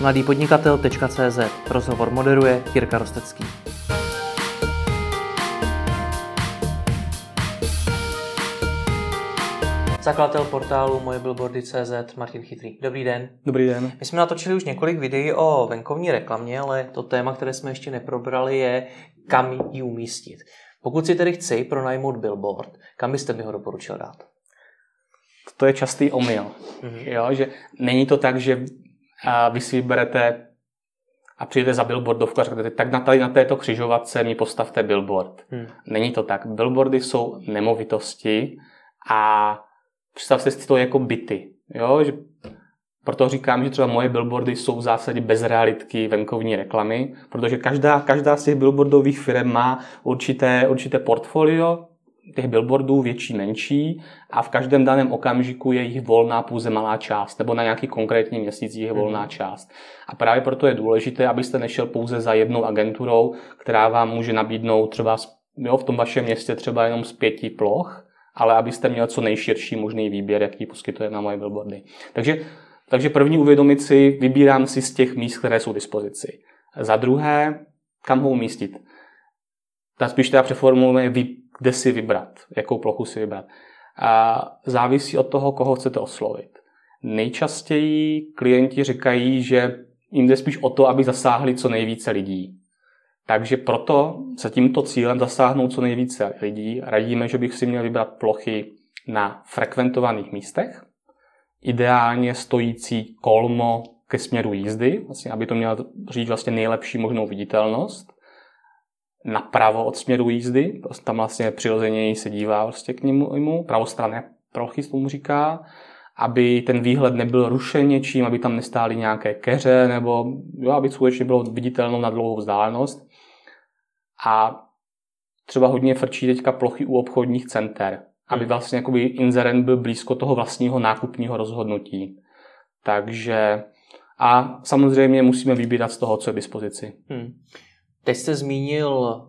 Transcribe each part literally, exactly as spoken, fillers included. mladý podnikatel tečka cé zet. Rozhovor moderuje Jirka Rostecký. Zakladatel portálu Moje Billboardy tečka cé zet Martin Chytrý. Dobrý den. Dobrý den. My jsme natočili už několik videí o venkovní reklamě, ale to téma, které jsme ještě neprobrali, je, kam ji umístit. Pokud si tedy chci pronajmout billboard, kam byste mi ho doporučil dát? To je častý omyl. Mm-hmm. Jo, že není to tak, že vy si vyberete a přijdete za billboardovku a řeknete, tak na, tady, na této křižovatce mi postavte billboard. Mm. Není to tak. Billboardy jsou nemovitosti a představte si to jako byty. Jo? Že proto říkám, že třeba moje billboardy jsou v zásadě bez realitky venkovní reklamy, protože každá, každá z těch billboardových firm má určité, určité portfolio těch billboardů, větší, menší, a v každém daném okamžiku je jich volná pouze malá část, nebo na nějaký konkrétní měsíc je volná část. A právě proto je důležité, abyste nešel pouze za jednou agenturou, která vám může nabídnout třeba jo, v tom vašem městě třeba jenom z pěti ploch, ale abyste měl co nejširší možný výběr, jaký poskytuje na moje billboardy. Takže, takže první uvědomit si, vybírám si z těch míst, které jsou v dispozici. Za druhé, kam ho umístit. Tak spíš teda přeformulujeme, kde si vybrat, jakou plochu si vybrat. A závisí od toho, koho chcete oslovit. Nejčastěji klienti říkají, že jim jde spíš o to, aby zasáhli co nejvíce lidí. Takže proto se tímto cílem zasáhnout co nejvíce lidí radíme, že bych si měl vybrat plochy na frekventovaných místech, ideálně stojící kolmo ke směru jízdy, vlastně, aby to mělo říct vlastně nejlepší možnou viditelnost, napravo od směru jízdy, tam vlastně přirozeně se dívá vlastně k němu, pravostranné plochy se tomu říká, aby ten výhled nebyl rušen něčím, aby tam nestály nějaké keře, nebo jo, aby skutečně bylo viditelnou na dlouhou vzdálenost. A třeba hodně frčí teďka plochy u obchodních center, aby vlastně jakoby inzerent byl blízko toho vlastního nákupního rozhodnutí. Takže a samozřejmě musíme vybírat z toho, co je k dispozici. Hmm. Teď jste zmínil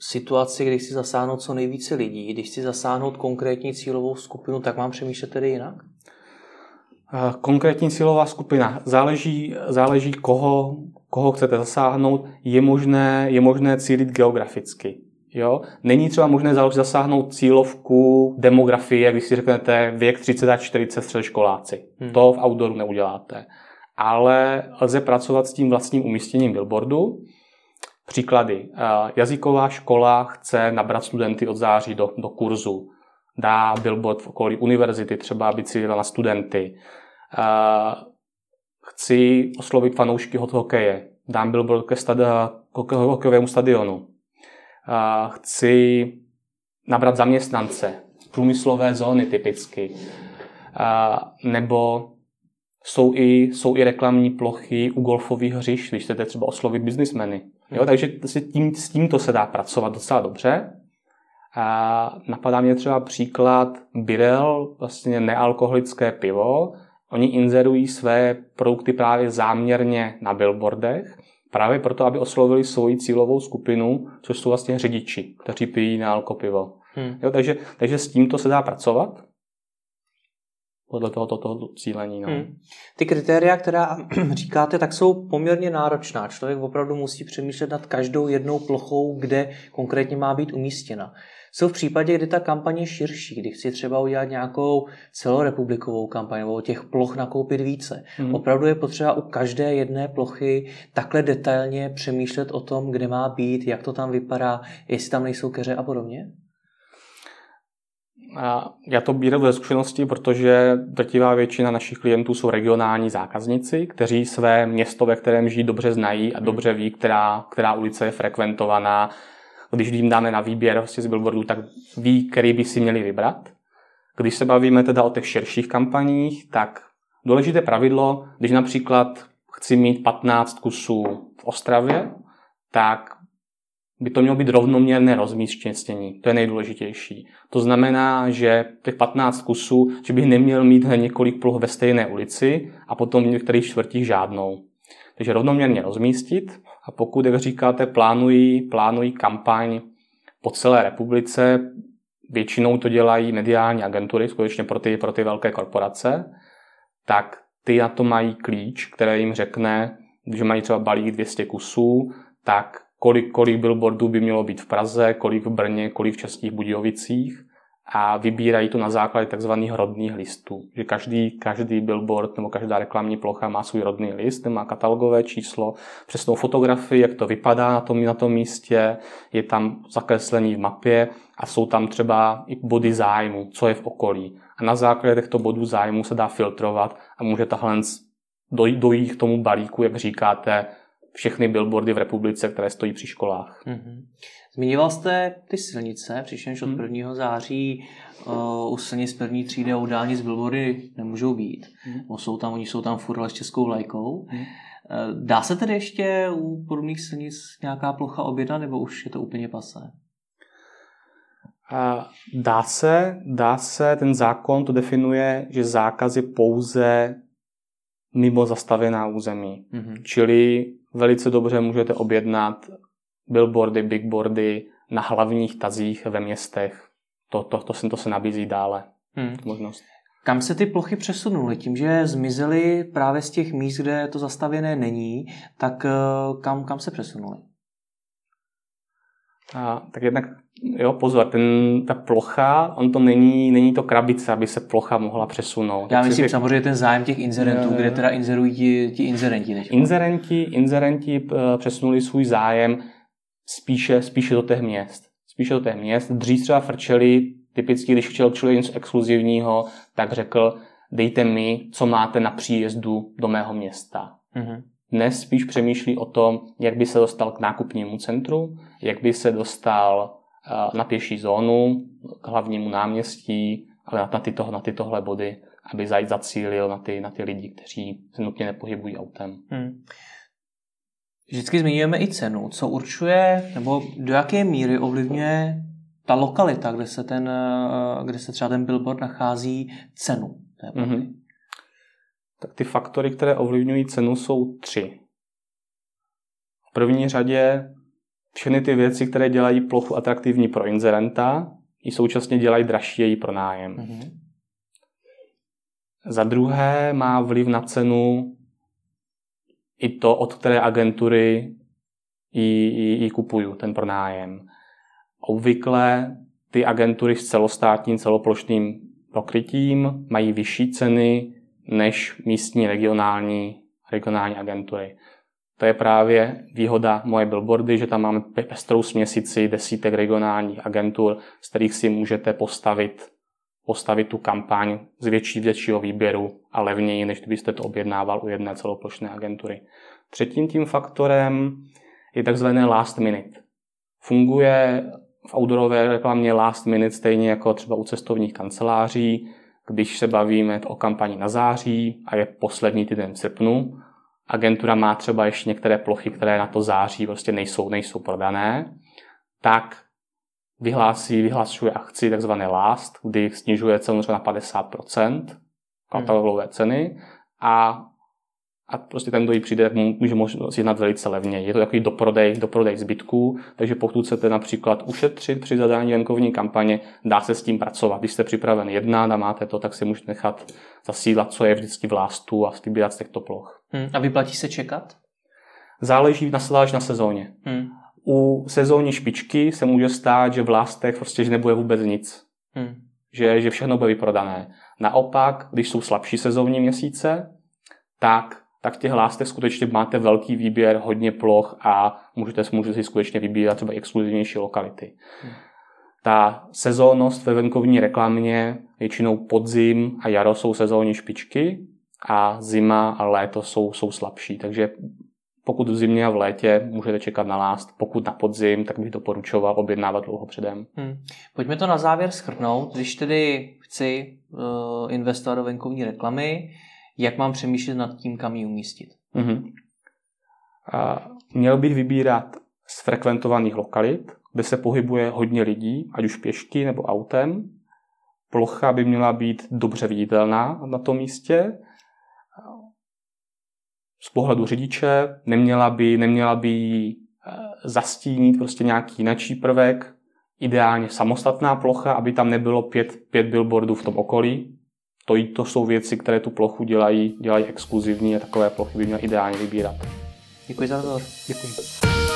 situaci, kdy chci zasáhnout co nejvíce lidí. Když chci zasáhnout konkrétní cílovou skupinu, tak mám přemýšlet tedy jinak? Konkrétní cílová skupina. Záleží, záleží koho, koho chcete zasáhnout. Je možné, je možné cílit geograficky. Jo? Není třeba možné zasáhnout cílovku demografie, když si řeknete věk třicet a čtyřicet středoškoláci. Hmm. To v outdooru neuděláte. Ale lze pracovat s tím vlastním umístěním billboardu. Příklady. Jazyková škola chce nabrat studenty od září do, do kurzu. Dá billboard v okolí univerzity, třeba aby cílila na studenty. Chci oslovit fanoušky od hokeje. Dám billboard ke stadia, hokejovému stadionu. Chci nabrat zaměstnance. Průmyslové zóny typicky. Nebo jsou i, jsou i reklamní plochy u golfových hřišť, když chcete třeba oslovit biznismeny. Jo, takže tím, s tímto se dá pracovat docela dobře. A napadá mě třeba příklad Birel, vlastně nealkoholické pivo. Oni inzerují své produkty právě záměrně na billboardech, právě proto, aby oslovili svoji cílovou skupinu, což jsou vlastně řidiči, kteří pijí nealkopivo. Hmm. Jo, takže, takže s tímto se dá pracovat. Podle tohoto toho cílení. No. Hmm. Ty kritéria, která říkáte, tak jsou poměrně náročná. Člověk opravdu musí přemýšlet nad každou jednou plochou, kde konkrétně má být umístěna. Jsou v případě, kdy ta kampaň je širší, kdy chci třeba udělat nějakou celorepublikovou kampaň nebo těch ploch nakoupit více. Hmm. Opravdu je potřeba u každé jedné plochy takhle detailně přemýšlet o tom, kde má být, jak to tam vypadá, jestli tam nejsou keře a podobně? Já to bírám ze zkušenosti, protože drtivá většina našich klientů jsou regionální zákazníci, kteří své město, ve kterém žijí, dobře znají a dobře ví, která, která ulice je frekventovaná. Když jim dáme na výběr z billboardů, tak ví, který by si měli vybrat. Když se bavíme teda o těch širších kampaních, tak důležité pravidlo, když například chci mít patnáct kusů v Ostravě, tak by to mělo být rovnoměrné rozmístění. To je nejdůležitější. To znamená, že těch patnáct kusů, že bych neměl mít několik ploch ve stejné ulici a potom v některých čtvrtích žádnou. Takže rovnoměrně rozmístit, a pokud, jak říkáte, plánují, plánují kampaň po celé republice, většinou to dělají mediální agentury, skutečně pro ty, pro ty velké korporace, tak ty a to mají klíč, který jim řekne, že mají třeba balík dvě stě kusů, tak kolik, kolik billboardů by mělo být v Praze, kolik v Brně, kolik v Českých Budějovicích, a vybírají to na základě takzvaných rodných listů. Že každý, každý billboard nebo každá reklamní plocha má svůj rodný list, má katalogové číslo, přesnou fotografii, jak to vypadá na tom, na tom místě, je tam zakreslený v mapě a jsou tam třeba i body zájmu, co je v okolí. A na základě těchto bodů zájmu se dá filtrovat a může tahle dojít k tomu balíku, jak říkáte, všechny billboardy v republice, které stojí při školách. Mm-hmm. Zmiňoval jste ty silnice, přičemž od prvního září uh, u silnic první třídy a u dálnic billboardy nemůžou být. Mm-hmm. Jsou tam, oni jsou tam furt s českou vlajkou. Mm-hmm. Uh, dá se tedy ještě u podobných silnic nějaká plocha objednat, nebo už je to úplně pasé? Uh, dá se, dá se, ten zákon to definuje, že zákaz je pouze mimo zastavěná území. Mm-hmm. Čili velice dobře můžete objednat billboardy, bigboardy na hlavních tazích ve městech. To, to, to, to se nabízí dále. Hmm. Možnost. Kam se ty plochy přesunuly? Tím, že zmizely právě z těch míst, kde to zastavěné není, tak kam, kam se přesunuly? A, tak jednak, jo, pozor, ten, ta plocha, on to není, není to krabice, aby se plocha mohla přesunout. Já tak myslím, si... samozřejmě ten zájem těch inzerentů, kde teda inzerují ti, ti inzerenti. Teď. Inzerenti, inzerenti přesunuli svůj zájem spíše, spíše do těch měst. Spíše do těch měst. Dřív třeba frčeli, typicky, když chtěl člověk něco exkluzivního, tak řekl, dejte mi, co máte na příjezdu do mého města. Mhm. Dnes spíš přemýšlí o tom, jak by se dostal k nákupnímu centru, jak by se dostal na pěší zónu, k hlavnímu náměstí, ale na, tyto, na tytohle body, aby zajít zacílil na ty, na ty lidi, kteří se nutně nepohybují autem. Hmm. Vždycky zmiňujeme i cenu. Co určuje, nebo do jaké míry ovlivňuje ta lokalita, kde se, ten, kde se třeba ten billboard nachází, cenu té plochy? Mm-hmm. Tak ty faktory, které ovlivňují cenu, jsou tři. V první řadě všechny ty věci, které dělají plochu atraktivní pro inzerenta, i současně dělají dražší její pronájem. Mm-hmm. Za druhé má vliv na cenu i to, od které agentury ji, ji, ji kupuju, ten pronájem. Obvykle ty agentury s celostátním, celoplošným pokrytím mají vyšší ceny než místní regionální, regionální agentury. To je právě výhoda Moje Billboardy, že tam máme pestrou směsici desítek regionálních agentur, z kterých si můžete postavit, postavit tu kampaň z větší, většího výběru a levněji, než byste to objednával u jedné celoplošné agentury. Třetím tím faktorem je takzvané last minute. Funguje v outdoorové reklamě last minute stejně jako třeba u cestovních kanceláří. Když se bavíme o kampani na září a je poslední týden v srpnu, agentura má třeba ještě některé plochy, které na to září prostě nejsou, nejsou prodané, tak vyhlásí, vyhlašuje akci takzvané last, kdy snižuje cenu na padesát procent katalogové ceny a, a prostě ten, kdo jí přijde, tak může sjednat velice levně. Je to takový doprodej, doprodej zbytků, takže pokud chcete například ušetřit při zadání venkovní kampaně, dá se s tím pracovat. Když jste připraven jednat a máte to, tak si můžete nechat zasílat, co je vždycky v lástu a vybírat z těchto ploch. Hmm. A vyplatí se čekat? Záleží na, záleží na sezóně. Hmm. U sezónní špičky se může stát, že v lástech prostě že nebude vůbec nic. Hmm. Že, že všechno bude vyprodané. Naopak, když jsou slabší sezónní měsíce, tak tak v těch lástech skutečně máte velký výběr, hodně ploch a můžete, můžete si skutečně vybírat třeba exkluzivnější lokality. Hmm. Ta sezónnost ve venkovní reklamě, většinou podzim a jaro jsou sezónní špičky a zima a léto jsou, jsou slabší. Takže pokud v zimě a v létě můžete čekat na lást, pokud na podzim, tak bych doporučoval objednávat dlouho předem. Hmm. Pojďme to na závěr shrnout. Když tedy chci uh, investovat do venkovní reklamy, jak mám přemýšlet nad tím, kam ji umístit? Mm-hmm. A měl bych vybírat z frekventovaných lokalit, kde se pohybuje hodně lidí, ať už pěšky nebo autem. Plocha by měla být dobře viditelná na tom místě. Z pohledu řidiče neměla by, neměla by zastínit prostě nějaký jinačí prvek. Ideálně samostatná plocha, aby tam nebylo pět, pět billboardů v tom okolí. To, to jsou věci, které tu plochu dělají, dělají exkluzivní, a takové plochy by měl ideálně vybírat. Děkuji za rozhovor. Děkuji.